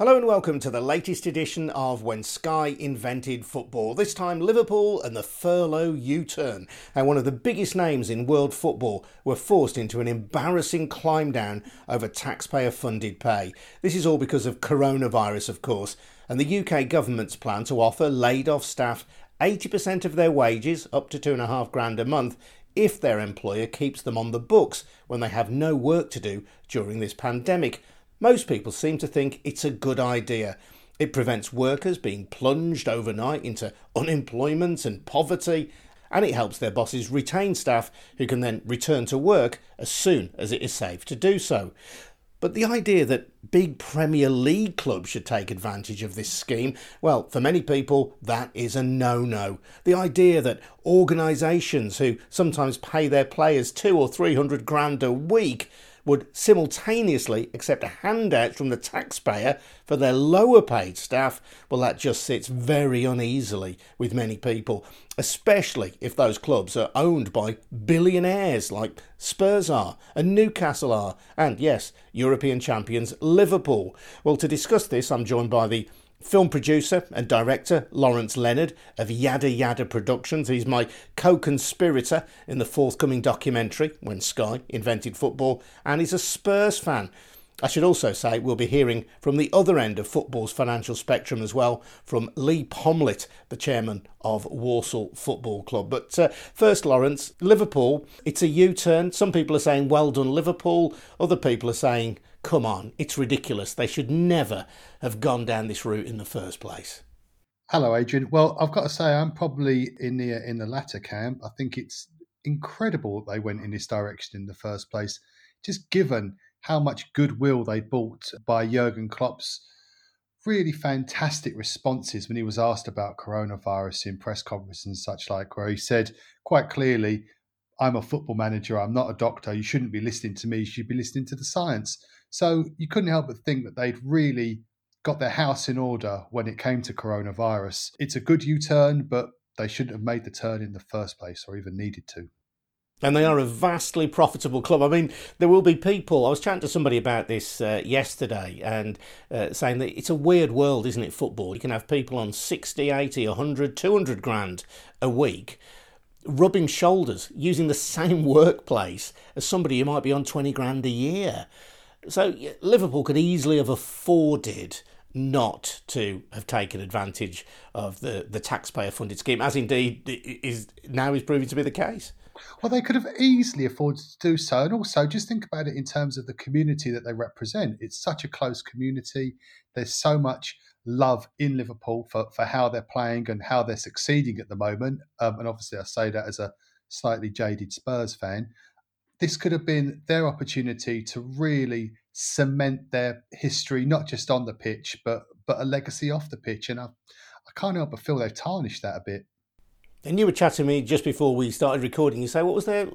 Hello and welcome to the latest edition of When Sky Invented Football. This time Liverpool and the furlough U-turn, and one of the biggest names in world football were forced into an embarrassing climb down over taxpayer-funded pay. This is all because of coronavirus, of course, and the UK government's plan to offer laid-off staff 80% of their wages, up to £2,500 a month, if their employer keeps them on the books when they have no work to do during this pandemic. Most people seem to think it's a good idea. It prevents workers being plunged overnight into unemployment and poverty, and it helps their bosses retain staff who can then return to work as soon as it is safe to do so. But the idea that big Premier League clubs should take advantage of this scheme, well, for many people, that is a no-no. The idea that organisations who sometimes pay their players £200 or £300 a week would simultaneously accept a handout from the taxpayer for their lower paid staff, well, that just sits very uneasily with many people, especially if those clubs are owned by billionaires like Spurs are and Newcastle are, and yes, European champions Liverpool. Well, to discuss this, I'm joined by the film producer and director Lawrence Leonard of Yadda Yadda Productions. He's my co-conspirator in the forthcoming documentary When Sky Invented Football, and he's a Spurs fan. I should also say we'll be hearing from the other end of football's financial spectrum as well, from Lee Pomlett, the chairman of Walsall Football Club. But first, Lawrence, Liverpool, it's a U-turn. Some people are saying, well done, Liverpool. Other people are saying, come on, it's ridiculous. They should never have gone down this route in the first place. Hello, Adrian. Well, I've got to say, I'm probably in the latter camp. I think it's incredible they went in this direction in the first place, just given how much goodwill they bought by Jurgen Klopp's really fantastic responses when he was asked about coronavirus in press conferences and such like, where he said quite clearly, I'm a football manager, I'm not a doctor, you shouldn't be listening to me, you should be listening to the science. So you couldn't help but think that they'd really got their house in order when it came to coronavirus. It's a good U-turn, but they shouldn't have made the turn in the first place or even needed to. And they are a vastly profitable club. I mean, there will be people, I was chatting to somebody about this yesterday and saying that it's a weird world, isn't it, football? You can have people on 60, 80, 100, 200 grand a week rubbing shoulders, using the same workplace as somebody who might be on 20 grand a year. So Liverpool could easily have afforded not to have taken advantage of the taxpayer-funded scheme, as indeed is now proving to be the case. Well, they could have easily afforded to do so. And also, just think about it in terms of the community that they represent. It's such a close community. There's so much love in Liverpool for how they're playing and how they're succeeding at the moment. And obviously, I say that as a slightly jaded Spurs fan. This could have been their opportunity to really cement their history, not just on the pitch, but a legacy off the pitch. And I can't help but feel they've tarnished that a bit. And you were chatting to me just before we started recording. You say, what was their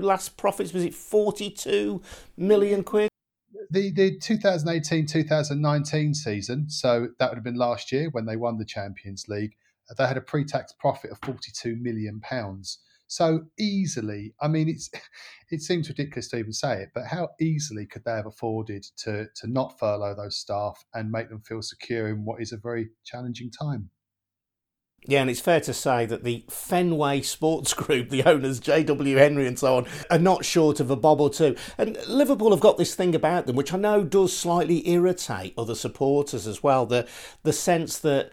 last profits? Was it 42 million quid? The 2018-2019 season, so that would have been last year when they won the Champions League, they had a pre-tax profit of £42 million. So easily, I mean, it seems ridiculous to even say it, but how easily could they have afforded to not furlough those staff and make them feel secure in what is a very challenging time? Yeah, and it's fair to say that the Fenway Sports Group, the owners, J.W. Henry and so on, are not short of a bob or two. And Liverpool have got this thing about them, which I know does slightly irritate other supporters as well, the sense that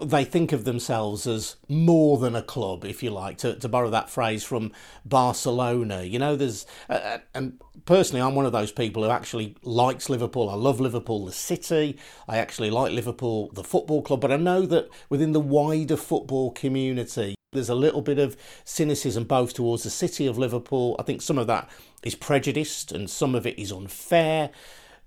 they think of themselves as more than a club, if you like, to borrow that phrase from Barcelona. You know, there's and personally, I'm one of those people who actually likes Liverpool. I love Liverpool, the city. I actually like Liverpool, the football club. But I know that within the wider football community, there's a little bit of cynicism both towards the city of Liverpool. I think some of that is prejudiced and some of it is unfair.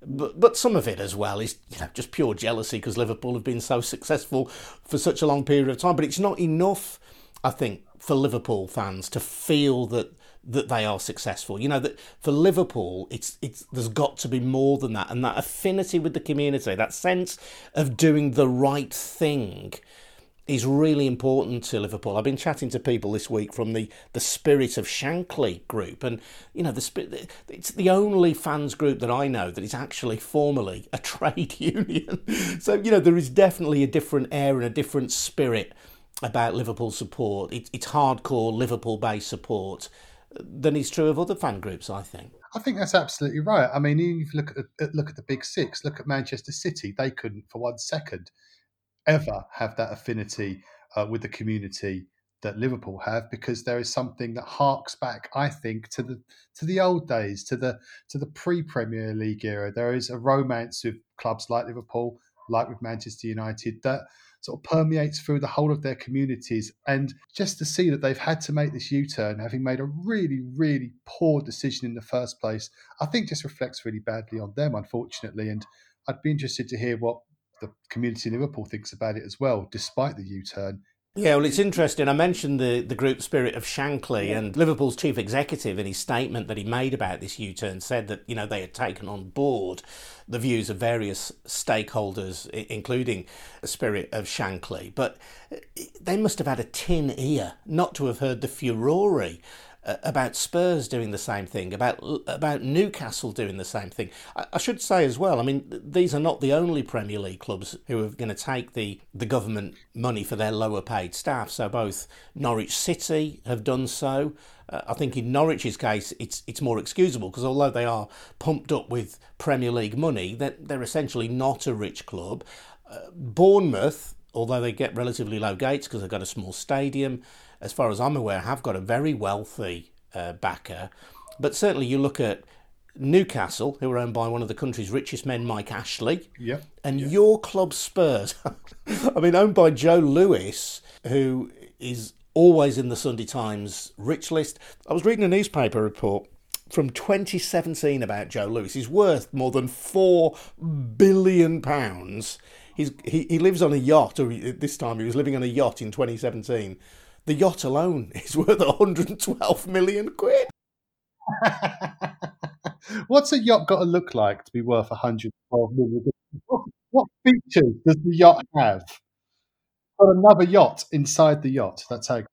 But some of it as well is, you know, just pure jealousy because Liverpool have been so successful for such a long period of time. But it's not enough, I think, for Liverpool fans to feel that they are successful. You know, that for Liverpool, it's there's got to be more than that. And that affinity with the community, that sense of doing the right thing, is really important to Liverpool. I've been chatting to people this week from the Spirit of Shankly group, and you know, it's the only fans group that I know that is actually formally a trade union. So you know, there is definitely a different air and a different spirit about Liverpool support. It's hardcore Liverpool-based support than is true of other fan groups, I think. I think that's absolutely right. I mean, even if you look at the Big Six, look at Manchester City, they couldn't for 1 second ever have that affinity with the community that Liverpool have, because there is something that harks back, I think, to the old days, to the pre-Premier League era. There is a romance with clubs like Liverpool, like with Manchester United, that sort of permeates through the whole of their communities. And just to see that they've had to make this U-turn, having made a really, really poor decision in the first place, I think just reflects really badly on them, unfortunately. And I'd be interested to hear what the community in Liverpool thinks about it as well, despite the U-turn. Yeah, well, it's interesting. I mentioned the group Spirit of Shankly, and Liverpool's chief executive, in his statement that he made about this U-turn, said that, you know, they had taken on board the views of various stakeholders, including the Spirit of Shankly. But they must have had a tin ear not to have heard the furore about Spurs doing the same thing, about Newcastle doing the same thing. I should say as well, I mean, these are not the only Premier League clubs who are going to take the government money for their lower paid staff. So both Norwich City have done so. I think in Norwich's case, it's more excusable, because although they are pumped up with Premier League money, they're essentially not a rich club. Bournemouth, although they get relatively low gates because they've got a small stadium, as far as I'm aware, have got a very wealthy backer. But certainly you look at Newcastle, who are owned by one of the country's richest men, Mike Ashley, your club Spurs, I mean, owned by Joe Lewis, who is always in the Sunday Times rich list. I was reading a newspaper report from 2017 about Joe Lewis. He's worth more than £4 billion. He lives on a yacht, or this time he was living on a yacht in 2017. The yacht alone is worth 112 million quid. What's a yacht got to look like to be worth 112 million? What features does the yacht have? Got another yacht inside the yacht. That's how.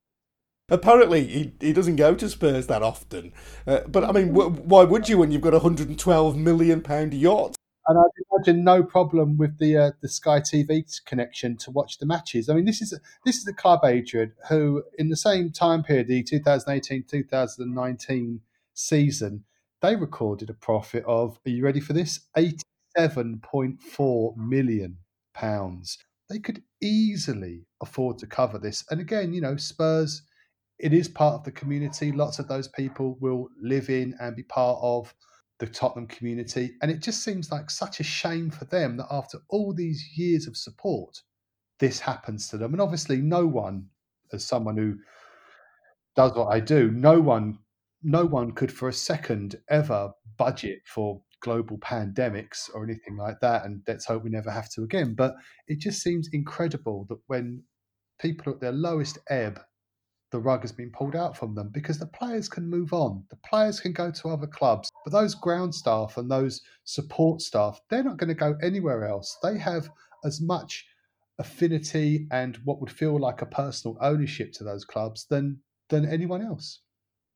Apparently, he doesn't go to Spurs that often. But I mean, why would you when you've got a 112 million pound yacht? And I'd imagine no problem with the Sky TV connection to watch the matches. I mean, this is the club, Adrian, who in the same time period, the 2018-2019 season, they recorded a profit of, are you ready for this? £87.4 million. They could easily afford to cover this. And again, you know, Spurs, it is part of the community. Lots of those people will live in and be part of the Tottenham community, and it just seems like such a shame for them that after all these years of support, this happens to them. And obviously no one, as someone who does what I do, no one could for a second ever budget for global pandemics or anything like that, and let's hope we never have to again. But it just seems incredible that when people are at their lowest ebb, the rug has been pulled out from them, because the players can move on. The players can go to other clubs. But those ground staff and those support staff, they're not going to go anywhere else. They have as much affinity and what would feel like a personal ownership to those clubs than anyone else.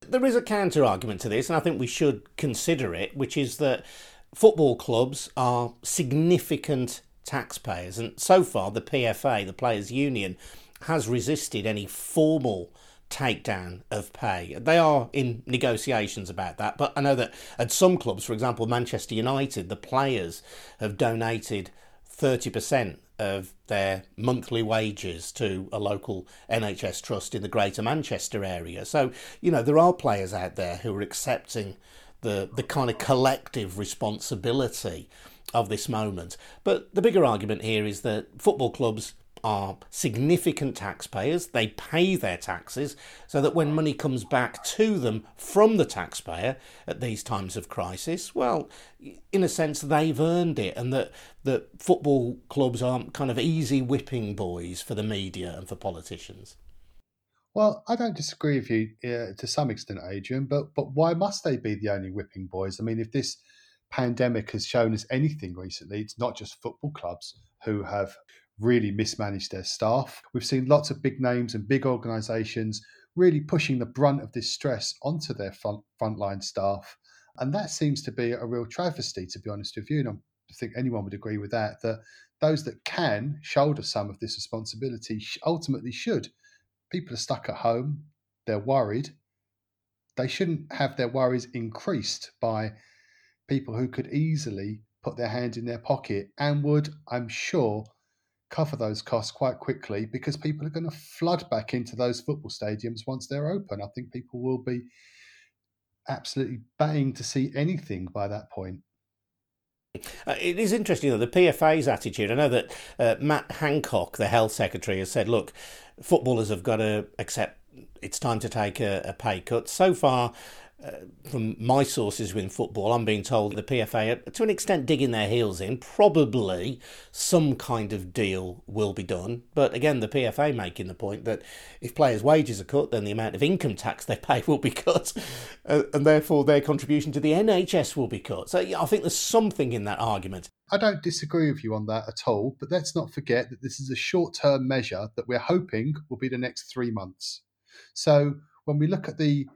There is a counter-argument to this, and I think we should consider it, which is that football clubs are significant taxpayers. And so far, the PFA, the Players' Union, has resisted any formal takedown of pay. They are in negotiations about that, but I know that at some clubs, for example, Manchester United, the players have donated 30% of their monthly wages to a local NHS trust in the Greater Manchester area. So, you know, there are players out there who are accepting the kind of collective responsibility of this moment. But the bigger argument here is that football clubs are significant taxpayers. They pay their taxes so that when money comes back to them from the taxpayer at these times of crisis, well, in a sense, they've earned it, and that football clubs aren't kind of easy whipping boys for the media and for politicians. Well, I don't disagree with you to some extent, Adrian, but why must they be the only whipping boys? I mean, if this pandemic has shown us anything recently, it's not just football clubs who have really mismanaged their staff. We've seen lots of big names and big organisations really pushing the brunt of this stress onto their frontline staff. And that seems to be a real travesty, to be honest with you. And I think anyone would agree with that, that those that can shoulder some of this responsibility ultimately should. People are stuck at home. They're worried. They shouldn't have their worries increased by people who could easily put their hand in their pocket and would, I'm sure, cover those costs quite quickly, because people are going to flood back into those football stadiums once they're open. I think people will be absolutely baying to see anything by that point. It is interesting, though, the PFA's attitude. I know that Matt Hancock, the health secretary, has said, look, footballers have got to accept it's time to take a pay cut. So far, from my sources within football, I'm being told the PFA are, to an extent, digging their heels in. Probably some kind of deal will be done. But again, the PFA making the point that if players' wages are cut, then the amount of income tax they pay will be cut, and therefore their contribution to the NHS will be cut. So yeah, I think there's something in that argument. I don't disagree with you on that at all, but let's not forget that this is a short-term measure that we're hoping will be the next 3 months. So when we look at the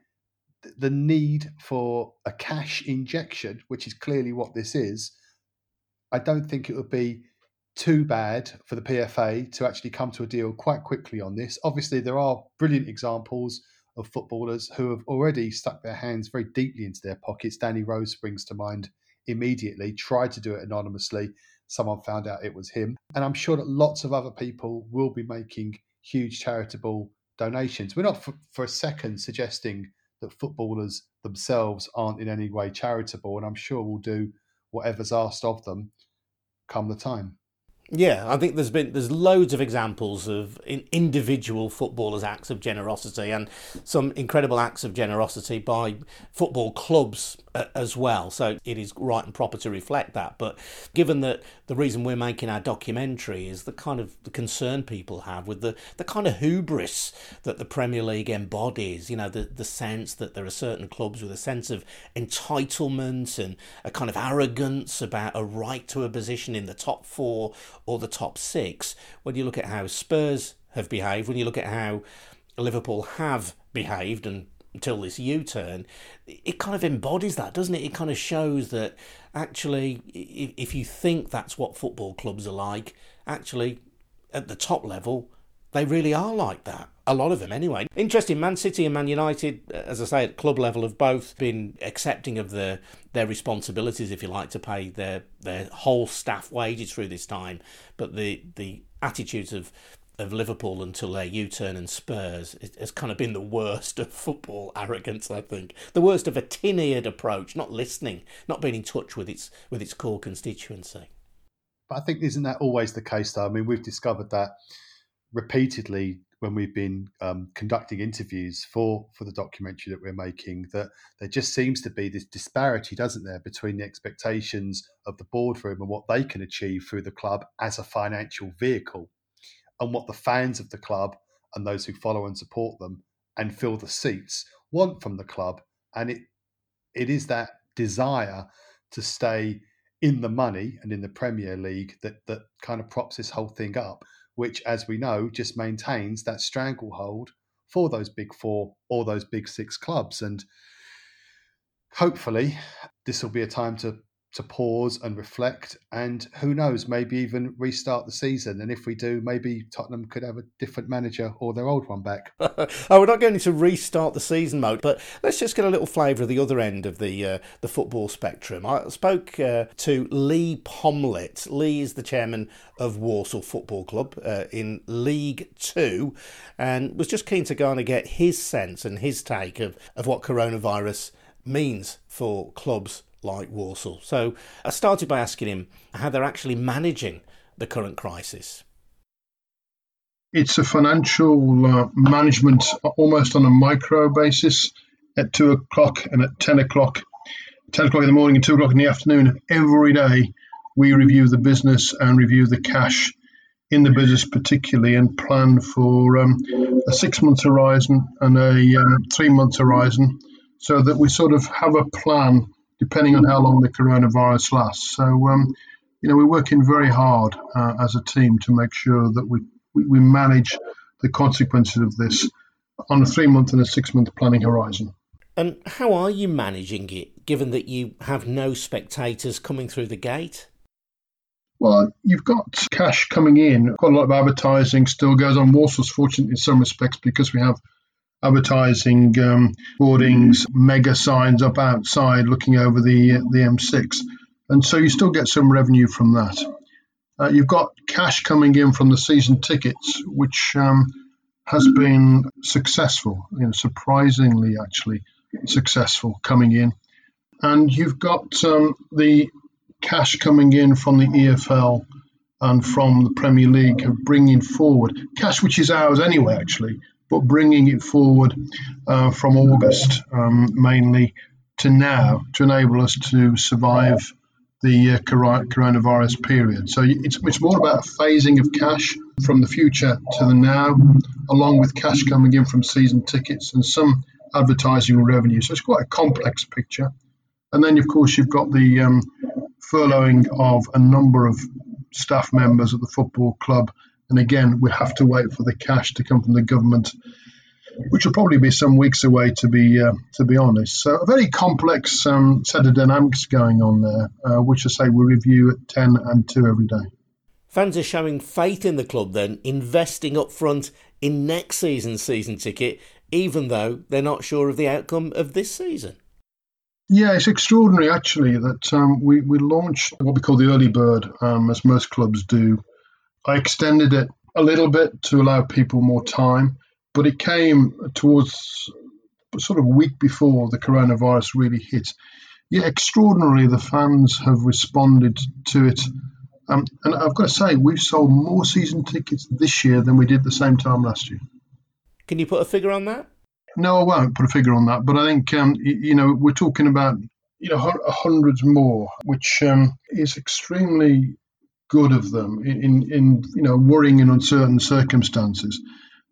need for a cash injection, which is clearly what this is, I don't think it would be too bad for the PFA to actually come to a deal quite quickly on this. Obviously, there are brilliant examples of footballers who have already stuck their hands very deeply into their pockets. Danny Rose springs to mind immediately, tried to do it anonymously. Someone found out it was him. And I'm sure that lots of other people will be making huge charitable donations. We're not for a second suggesting that footballers themselves aren't in any way charitable, and I'm sure will do whatever's asked of them come the time. Yeah, I think there's loads of examples of individual footballers' acts of generosity, and some incredible acts of generosity by football clubs as well. So it is right and proper to reflect that. But given that the reason we're making our documentary is the kind of the concern people have with the kind of hubris that the Premier League embodies, you know, the sense that there are certain clubs with a sense of entitlement and a kind of arrogance about a right to a position in the top four or the top six. When you look at how Spurs have behaved, when you look at how Liverpool have behaved and until this U-turn, it kind of embodies that, doesn't it? It kind of shows that actually, if you think that's what football clubs are like, actually, at the top level, they really are like that. A lot of them anyway. Interesting, Man City and Man United, as I say, at club level have both been accepting of their responsibilities, if you like, to pay their whole staff wages through this time. But the attitudes of Liverpool until their U-turn and Spurs has kind of been the worst of football arrogance, I think. The worst of a tin-eared approach, not listening, not being in touch with its core constituency. But I think, isn't that always the case, though? I mean, we've discovered that repeatedly when we've been conducting interviews for the documentary that we're making, that there just seems to be this disparity, doesn't there, between the expectations of the boardroom and what they can achieve through the club as a financial vehicle, and what the fans of the club and those who follow and support them and fill the seats want from the club. And it is that desire to stay in the money and in the Premier League that kind of props this whole thing up, which, as we know, just maintains that stranglehold for those big four or those big six clubs. And hopefully this will be a time to pause and reflect, and who knows, maybe even restart the season. And if we do, maybe Tottenham could have a different manager or their old one back. Oh, we're not going into restart the season mode, but let's just get a little flavour of the other end of the football spectrum. I spoke to Lee Pomlett. Lee is the chairman of Walsall Football Club in League Two, and was just keen to go on and get his sense and his take of what coronavirus means for clubs like Walsall. So I started by asking him how they're actually managing the current crisis. It's a financial management almost on a micro basis. At 2 o'clock and at 10 o'clock in the morning and 2 o'clock in the afternoon every day, we review the business and review the cash in the business particularly, and plan for a 6-month horizon and a 3-month horizon, so that we sort of have a plan depending on how long the coronavirus lasts. So you know, we're working very hard as a team to make sure that we manage the consequences of this on a 3-month and a 6-month planning horizon. And how are you managing it, given that you have no spectators coming through the gate? Well, you've got cash coming in. Quite a lot of advertising still goes on. Walsall's fortunate in some respects because we have advertising boardings, mega signs up outside looking over the M6. And so you still get some revenue from that. You've got cash coming in from the season tickets, which has been successful, you know, surprisingly actually successful coming in. And you've got the cash coming in from the EFL and from the Premier League of bringing forward cash, which is ours anyway, actually, but bringing it forward from August mainly to now to enable us to survive the coronavirus period. So it's more about phasing of cash from the future to the now, along with cash coming in from season tickets and some advertising revenue. So it's quite a complex picture. And then, of course, you've got the furloughing of a number of staff members at the football club. And again, we have to wait for the cash to come from the government, which will probably be some weeks away, to be honest. So a very complex set of dynamics going on there, which I say we review at 10 and 2 every day. Fans are showing faith in the club then, investing up front in next season's season ticket, even though they're not sure of the outcome of this season. Yeah, it's extraordinary actually that we launched what we call the early bird, as most clubs do. I extended it a little bit to allow people more time, but it came towards sort of a week before the coronavirus really hit. Yet extraordinarily, the fans have responded to it. And I've got to say, we've sold more season tickets this year than we did the same time last year. Can you put a figure on that? No, I won't put a figure on that, but I think, you know, we're talking about, you know, hundreds more, which is extremely good of them in you know, worrying and uncertain circumstances.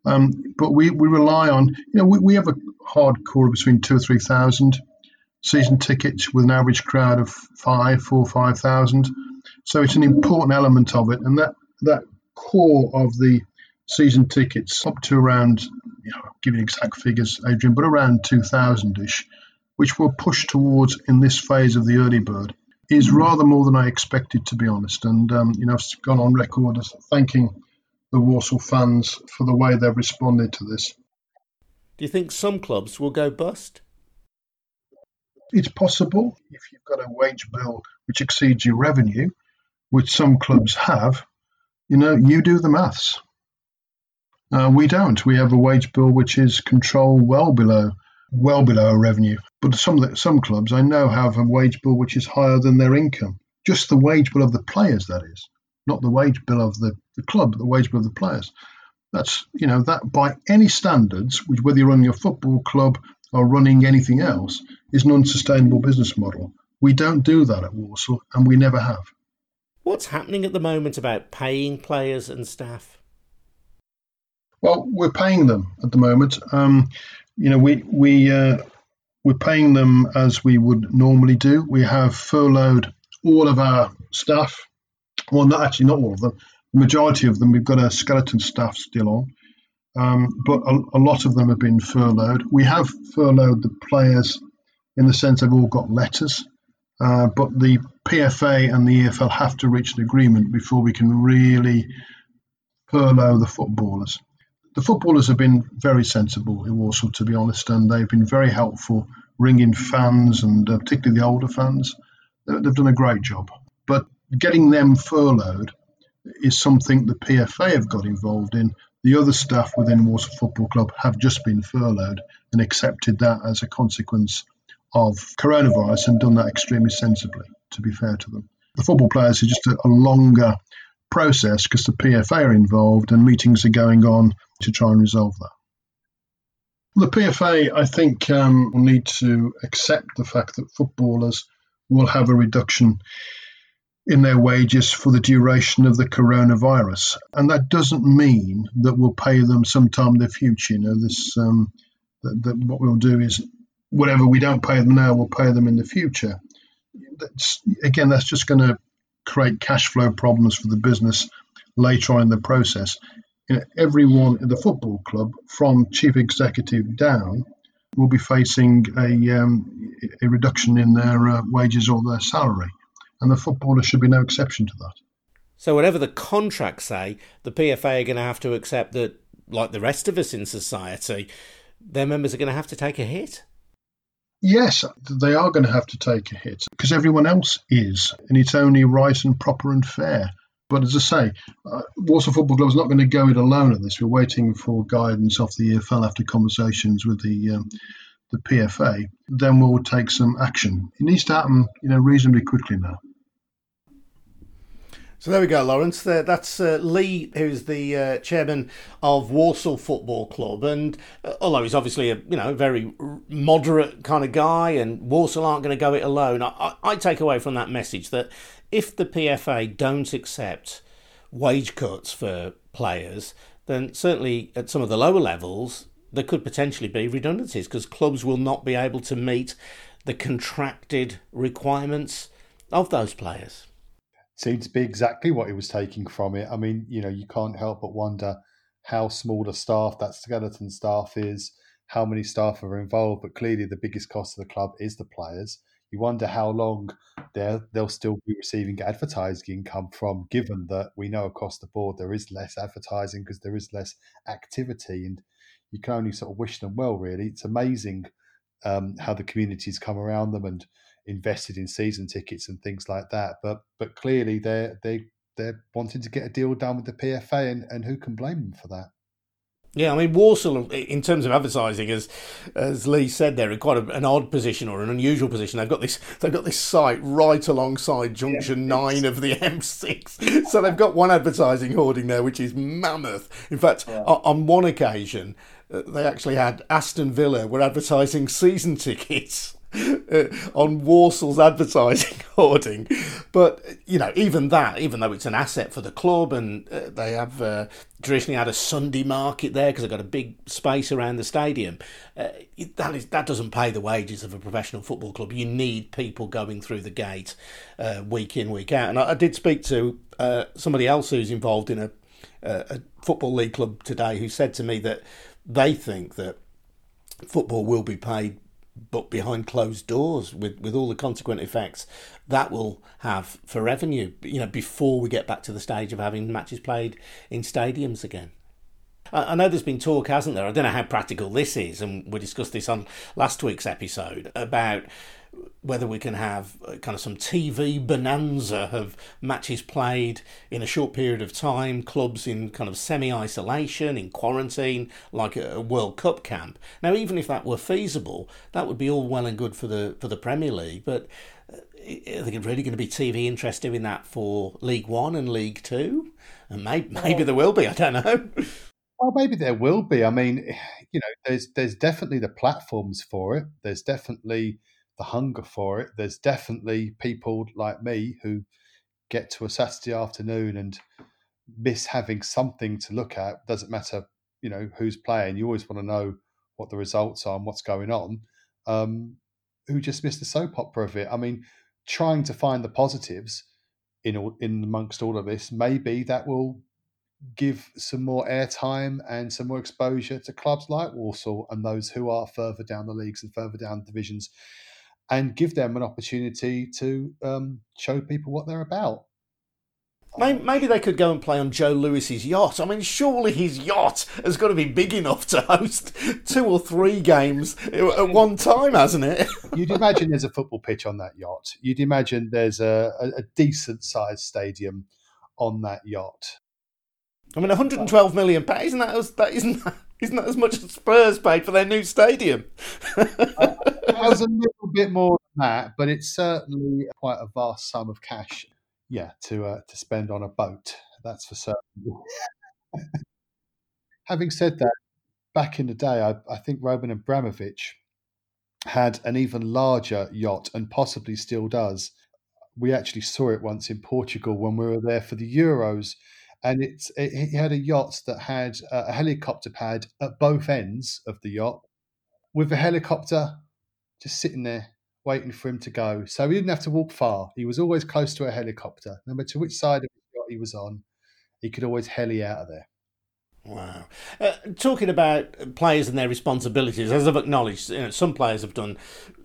But we rely on, you know, we have a hardcore between 2,000 or 3,000 season tickets with an average crowd of 5,000. So it's an important element of it. And that core of the season tickets up to around, you know, I'll give you exact figures, Adrian, but around 2,000-ish, which we'll push towards in this phase of the early bird, is rather more than I expected, to be honest. And, you know, I've gone on record as thanking the Walsall fans for the way they've responded to this. Do you think some clubs will go bust? It's possible if you've got a wage bill which exceeds your revenue, which some clubs have. You know, you do the maths. We don't. We have a wage bill which is controlled well below our revenue. But some clubs I know have a wage bill which is higher than their income. Just the wage bill of the players, that is. Not the wage bill of the club, the wage bill of the players. That's, you know, that by any standards, which whether you're running a football club or running anything else, is an unsustainable business model. We don't do that at Walsall, and we never have. What's happening at the moment about paying players and staff? Well, we're paying them at the moment. You know, we're paying them as we would normally do. We have furloughed all of our staff. Well, not all of them. The majority of them, we've got a skeleton staff still on. But a lot of them have been furloughed. We have furloughed the players in the sense they've all got letters. But the PFA and the EFL have to reach an agreement before we can really furlough the footballers. The footballers have been very sensible in Walsall, to be honest, and they've been very helpful, ringing fans and particularly the older fans. They've done a great job. But getting them furloughed is something the PFA have got involved in. The other staff within Walsall Football Club have just been furloughed and accepted that as a consequence of coronavirus and done that extremely sensibly, to be fair to them. The football players are just a longer process because the PFA are involved and meetings are going on to try and resolve that. The PFA, I think, will need to accept the fact that footballers will have a reduction in their wages for the duration of the coronavirus. And that doesn't mean that we'll pay them sometime in the future. You know, this what we'll do is whatever we don't pay them now, we'll pay them in the future. That's just going to create cash flow problems for the business later on in the process. You know, everyone in the football club, from chief executive down, will be facing a reduction in their wages or their salary, and the footballer should be no exception to that. So whatever the contracts say, the PFA are going to have to accept that, like the rest of us in society, their members are going to have to take a hit? Yes, they are going to have to take a hit, because everyone else is, and it's only right and proper and fair. But as I say, Walsall Football Club is not going to go it alone at this. We're waiting for guidance off the EFL after conversations with the PFA. Then we'll take some action. It needs to happen, you know, reasonably quickly now. So there we go, Lawrence. That's Lee, who's the chairman of Walsall Football Club. And although he's obviously a very moderate kind of guy, and Walsall aren't going to go it alone, I take away from that message that if the PFA don't accept wage cuts for players, then certainly at some of the lower levels there could potentially be redundancies, because clubs will not be able to meet the contracted requirements of those players. Seems to be exactly what he was taking from it. I mean, you can't help but wonder how small the staff, that skeleton staff, is, how many staff are involved, but clearly the biggest cost of the club is the players. You wonder how long they'll still be receiving advertising income from, given that we know across the board there is less advertising because there is less activity, and you can only sort of wish them well, really. It's amazing how the community's come around them and invested in season tickets and things like that, but clearly they're wanting to get a deal done with the PFA, and who can blame them for that? Yeah, I mean, Walsall, in terms of advertising, as Lee said, they're in quite an odd position, or an unusual position. They've got this site right alongside Junction 9 of the M6, so they've got one advertising hoarding there, which is mammoth. In fact, on one occasion, they actually had Aston Villa were advertising season tickets on Walsall's advertising hoarding. But even though it's an asset for the club, and they have traditionally had a Sunday market there because they've got a big space around the stadium, that doesn't pay the wages of a professional football club. You need people going through the gate week in, week out. And I did speak to somebody else who's involved in a football league club today, who said to me that they think that football will be paid, but behind closed doors, with all the consequent effects that will have for revenue, before we get back to the stage of having matches played in stadiums again. I know there's been talk, hasn't there? I don't know how practical this is, and we discussed this on last week's episode, about whether we can have kind of some TV bonanza of matches played in a short period of time, clubs in kind of semi-isolation, in quarantine, like a World Cup camp. Now, even if that were feasible, that would be all well and good for the Premier League, but are there really going to be TV interest doing that for League One and League Two? And maybe there will be, I don't know. Well, maybe there will be. I mean, there's definitely the platforms for it. There's definitely the hunger for it. There's definitely people like me who get to a Saturday afternoon and miss having something to look at. Doesn't matter, who's playing. You always want to know what the results are and what's going on. Who just missed the soap opera of it. I mean, trying to find the positives in amongst all of this, maybe that will give some more airtime and some more exposure to clubs like Walsall and those who are further down the leagues and further down the divisions, and give them an opportunity to show people what they're about. Maybe they could go and play on Joe Lewis's yacht. I mean, surely his yacht has got to be big enough to host 2 or 3 games at one time, hasn't it? You'd imagine there's a football pitch on that yacht. You'd imagine there's a decent-sized stadium on that yacht. I mean, £112 million, isn't that as much as Spurs paid for their new stadium? It was a little bit more than that, but it's certainly quite a vast sum of cash, to spend on a boat. That's for certain. Having said that, back in the day, I think Roman Abramovich had an even larger yacht, and possibly still does. We actually saw it once in Portugal when we were there for the Euros. And it had a yacht that had a helicopter pad at both ends of the yacht, with a helicopter just sitting there waiting for him to go. So he didn't have to walk far. He was always close to a helicopter. No matter which side of the yacht he was on, he could always heli out of there. Wow. Talking about players and their responsibilities, as I've acknowledged, some players have done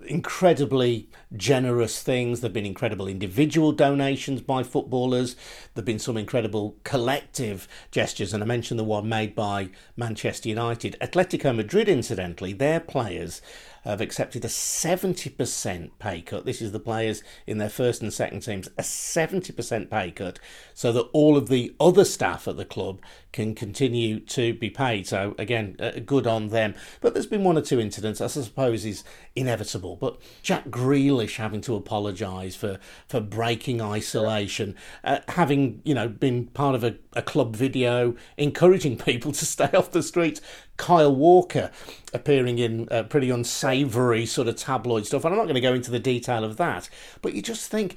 incredibly generous things. There have been incredible individual donations by footballers. There have been some incredible collective gestures, and I mentioned the one made by Manchester United. Atletico Madrid, incidentally, their players have accepted a 70% pay cut. This is the players in their first and second teams, a 70% pay cut, so that all of the other staff at the club can continue to be paid. So again, good on them. But there's been one or two incidents, I suppose, is inevitable. But Jack Grealish having to apologise for breaking isolation, having been part of a club video encouraging people to stay off the streets. Kyle Walker appearing in pretty unsavoury sort of tabloid stuff. And I'm not going to go into the detail of that, but you just think,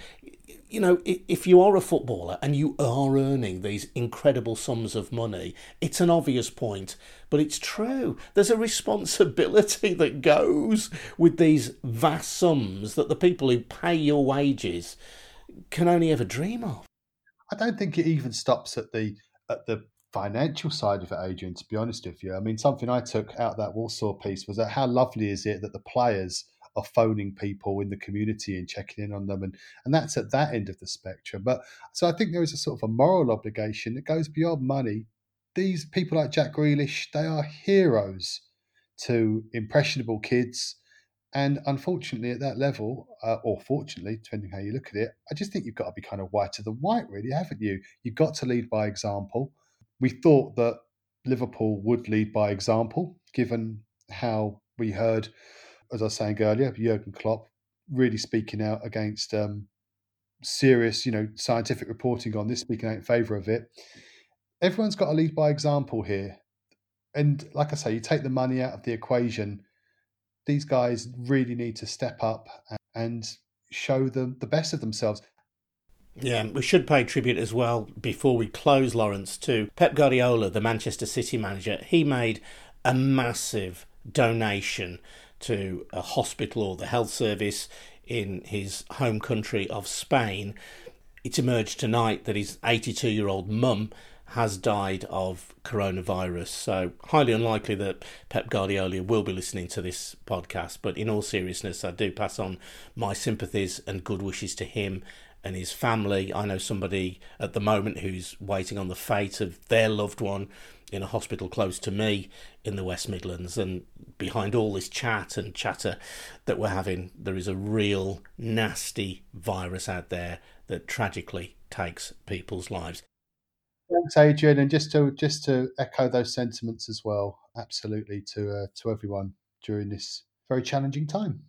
if you are a footballer and you are earning these incredible sums of money, it's an obvious point, but it's true. There's a responsibility that goes with these vast sums that the people who pay your wages can only ever dream of. I don't think it even stops at the financial side of it, Adrian, to be honest with you. I mean, something I took out of that Walsall piece was that how lovely is it that the players are phoning people in the community and checking in on them, and that's at that end of the spectrum. But so I think there is a sort of a moral obligation that goes beyond money. These people like Jack Grealish, they are heroes to impressionable kids, and unfortunately at that level, or fortunately, depending how you look at it, I just think you've got to be kind of whiter than white, really, haven't you? You've got to lead by example. We thought that Liverpool would lead by example, given how we heard, as I was saying earlier, Jurgen Klopp really speaking out against serious, scientific reporting on this, speaking out in favour of it. Everyone's got to lead by example here. And like I say, you take the money out of the equation, these guys really need to step up and show them the best of themselves. Yeah, we should pay tribute as well, before we close, Lawrence, to Pep Guardiola, the Manchester City manager. He made a massive donation to a hospital or the health service in his home country of Spain. It's emerged tonight that his 82-year-old mum has died of coronavirus. So highly unlikely that Pep Guardiola will be listening to this podcast. But in all seriousness, I do pass on my sympathies and good wishes to him and his family. I know somebody at the moment who's waiting on the fate of their loved one in a hospital close to me in the West Midlands. And behind all this chat and chatter that we're having, there is a real nasty virus out there that tragically takes people's lives. Thanks, Adrian. And just to echo those sentiments as well, absolutely, to everyone during this very challenging time.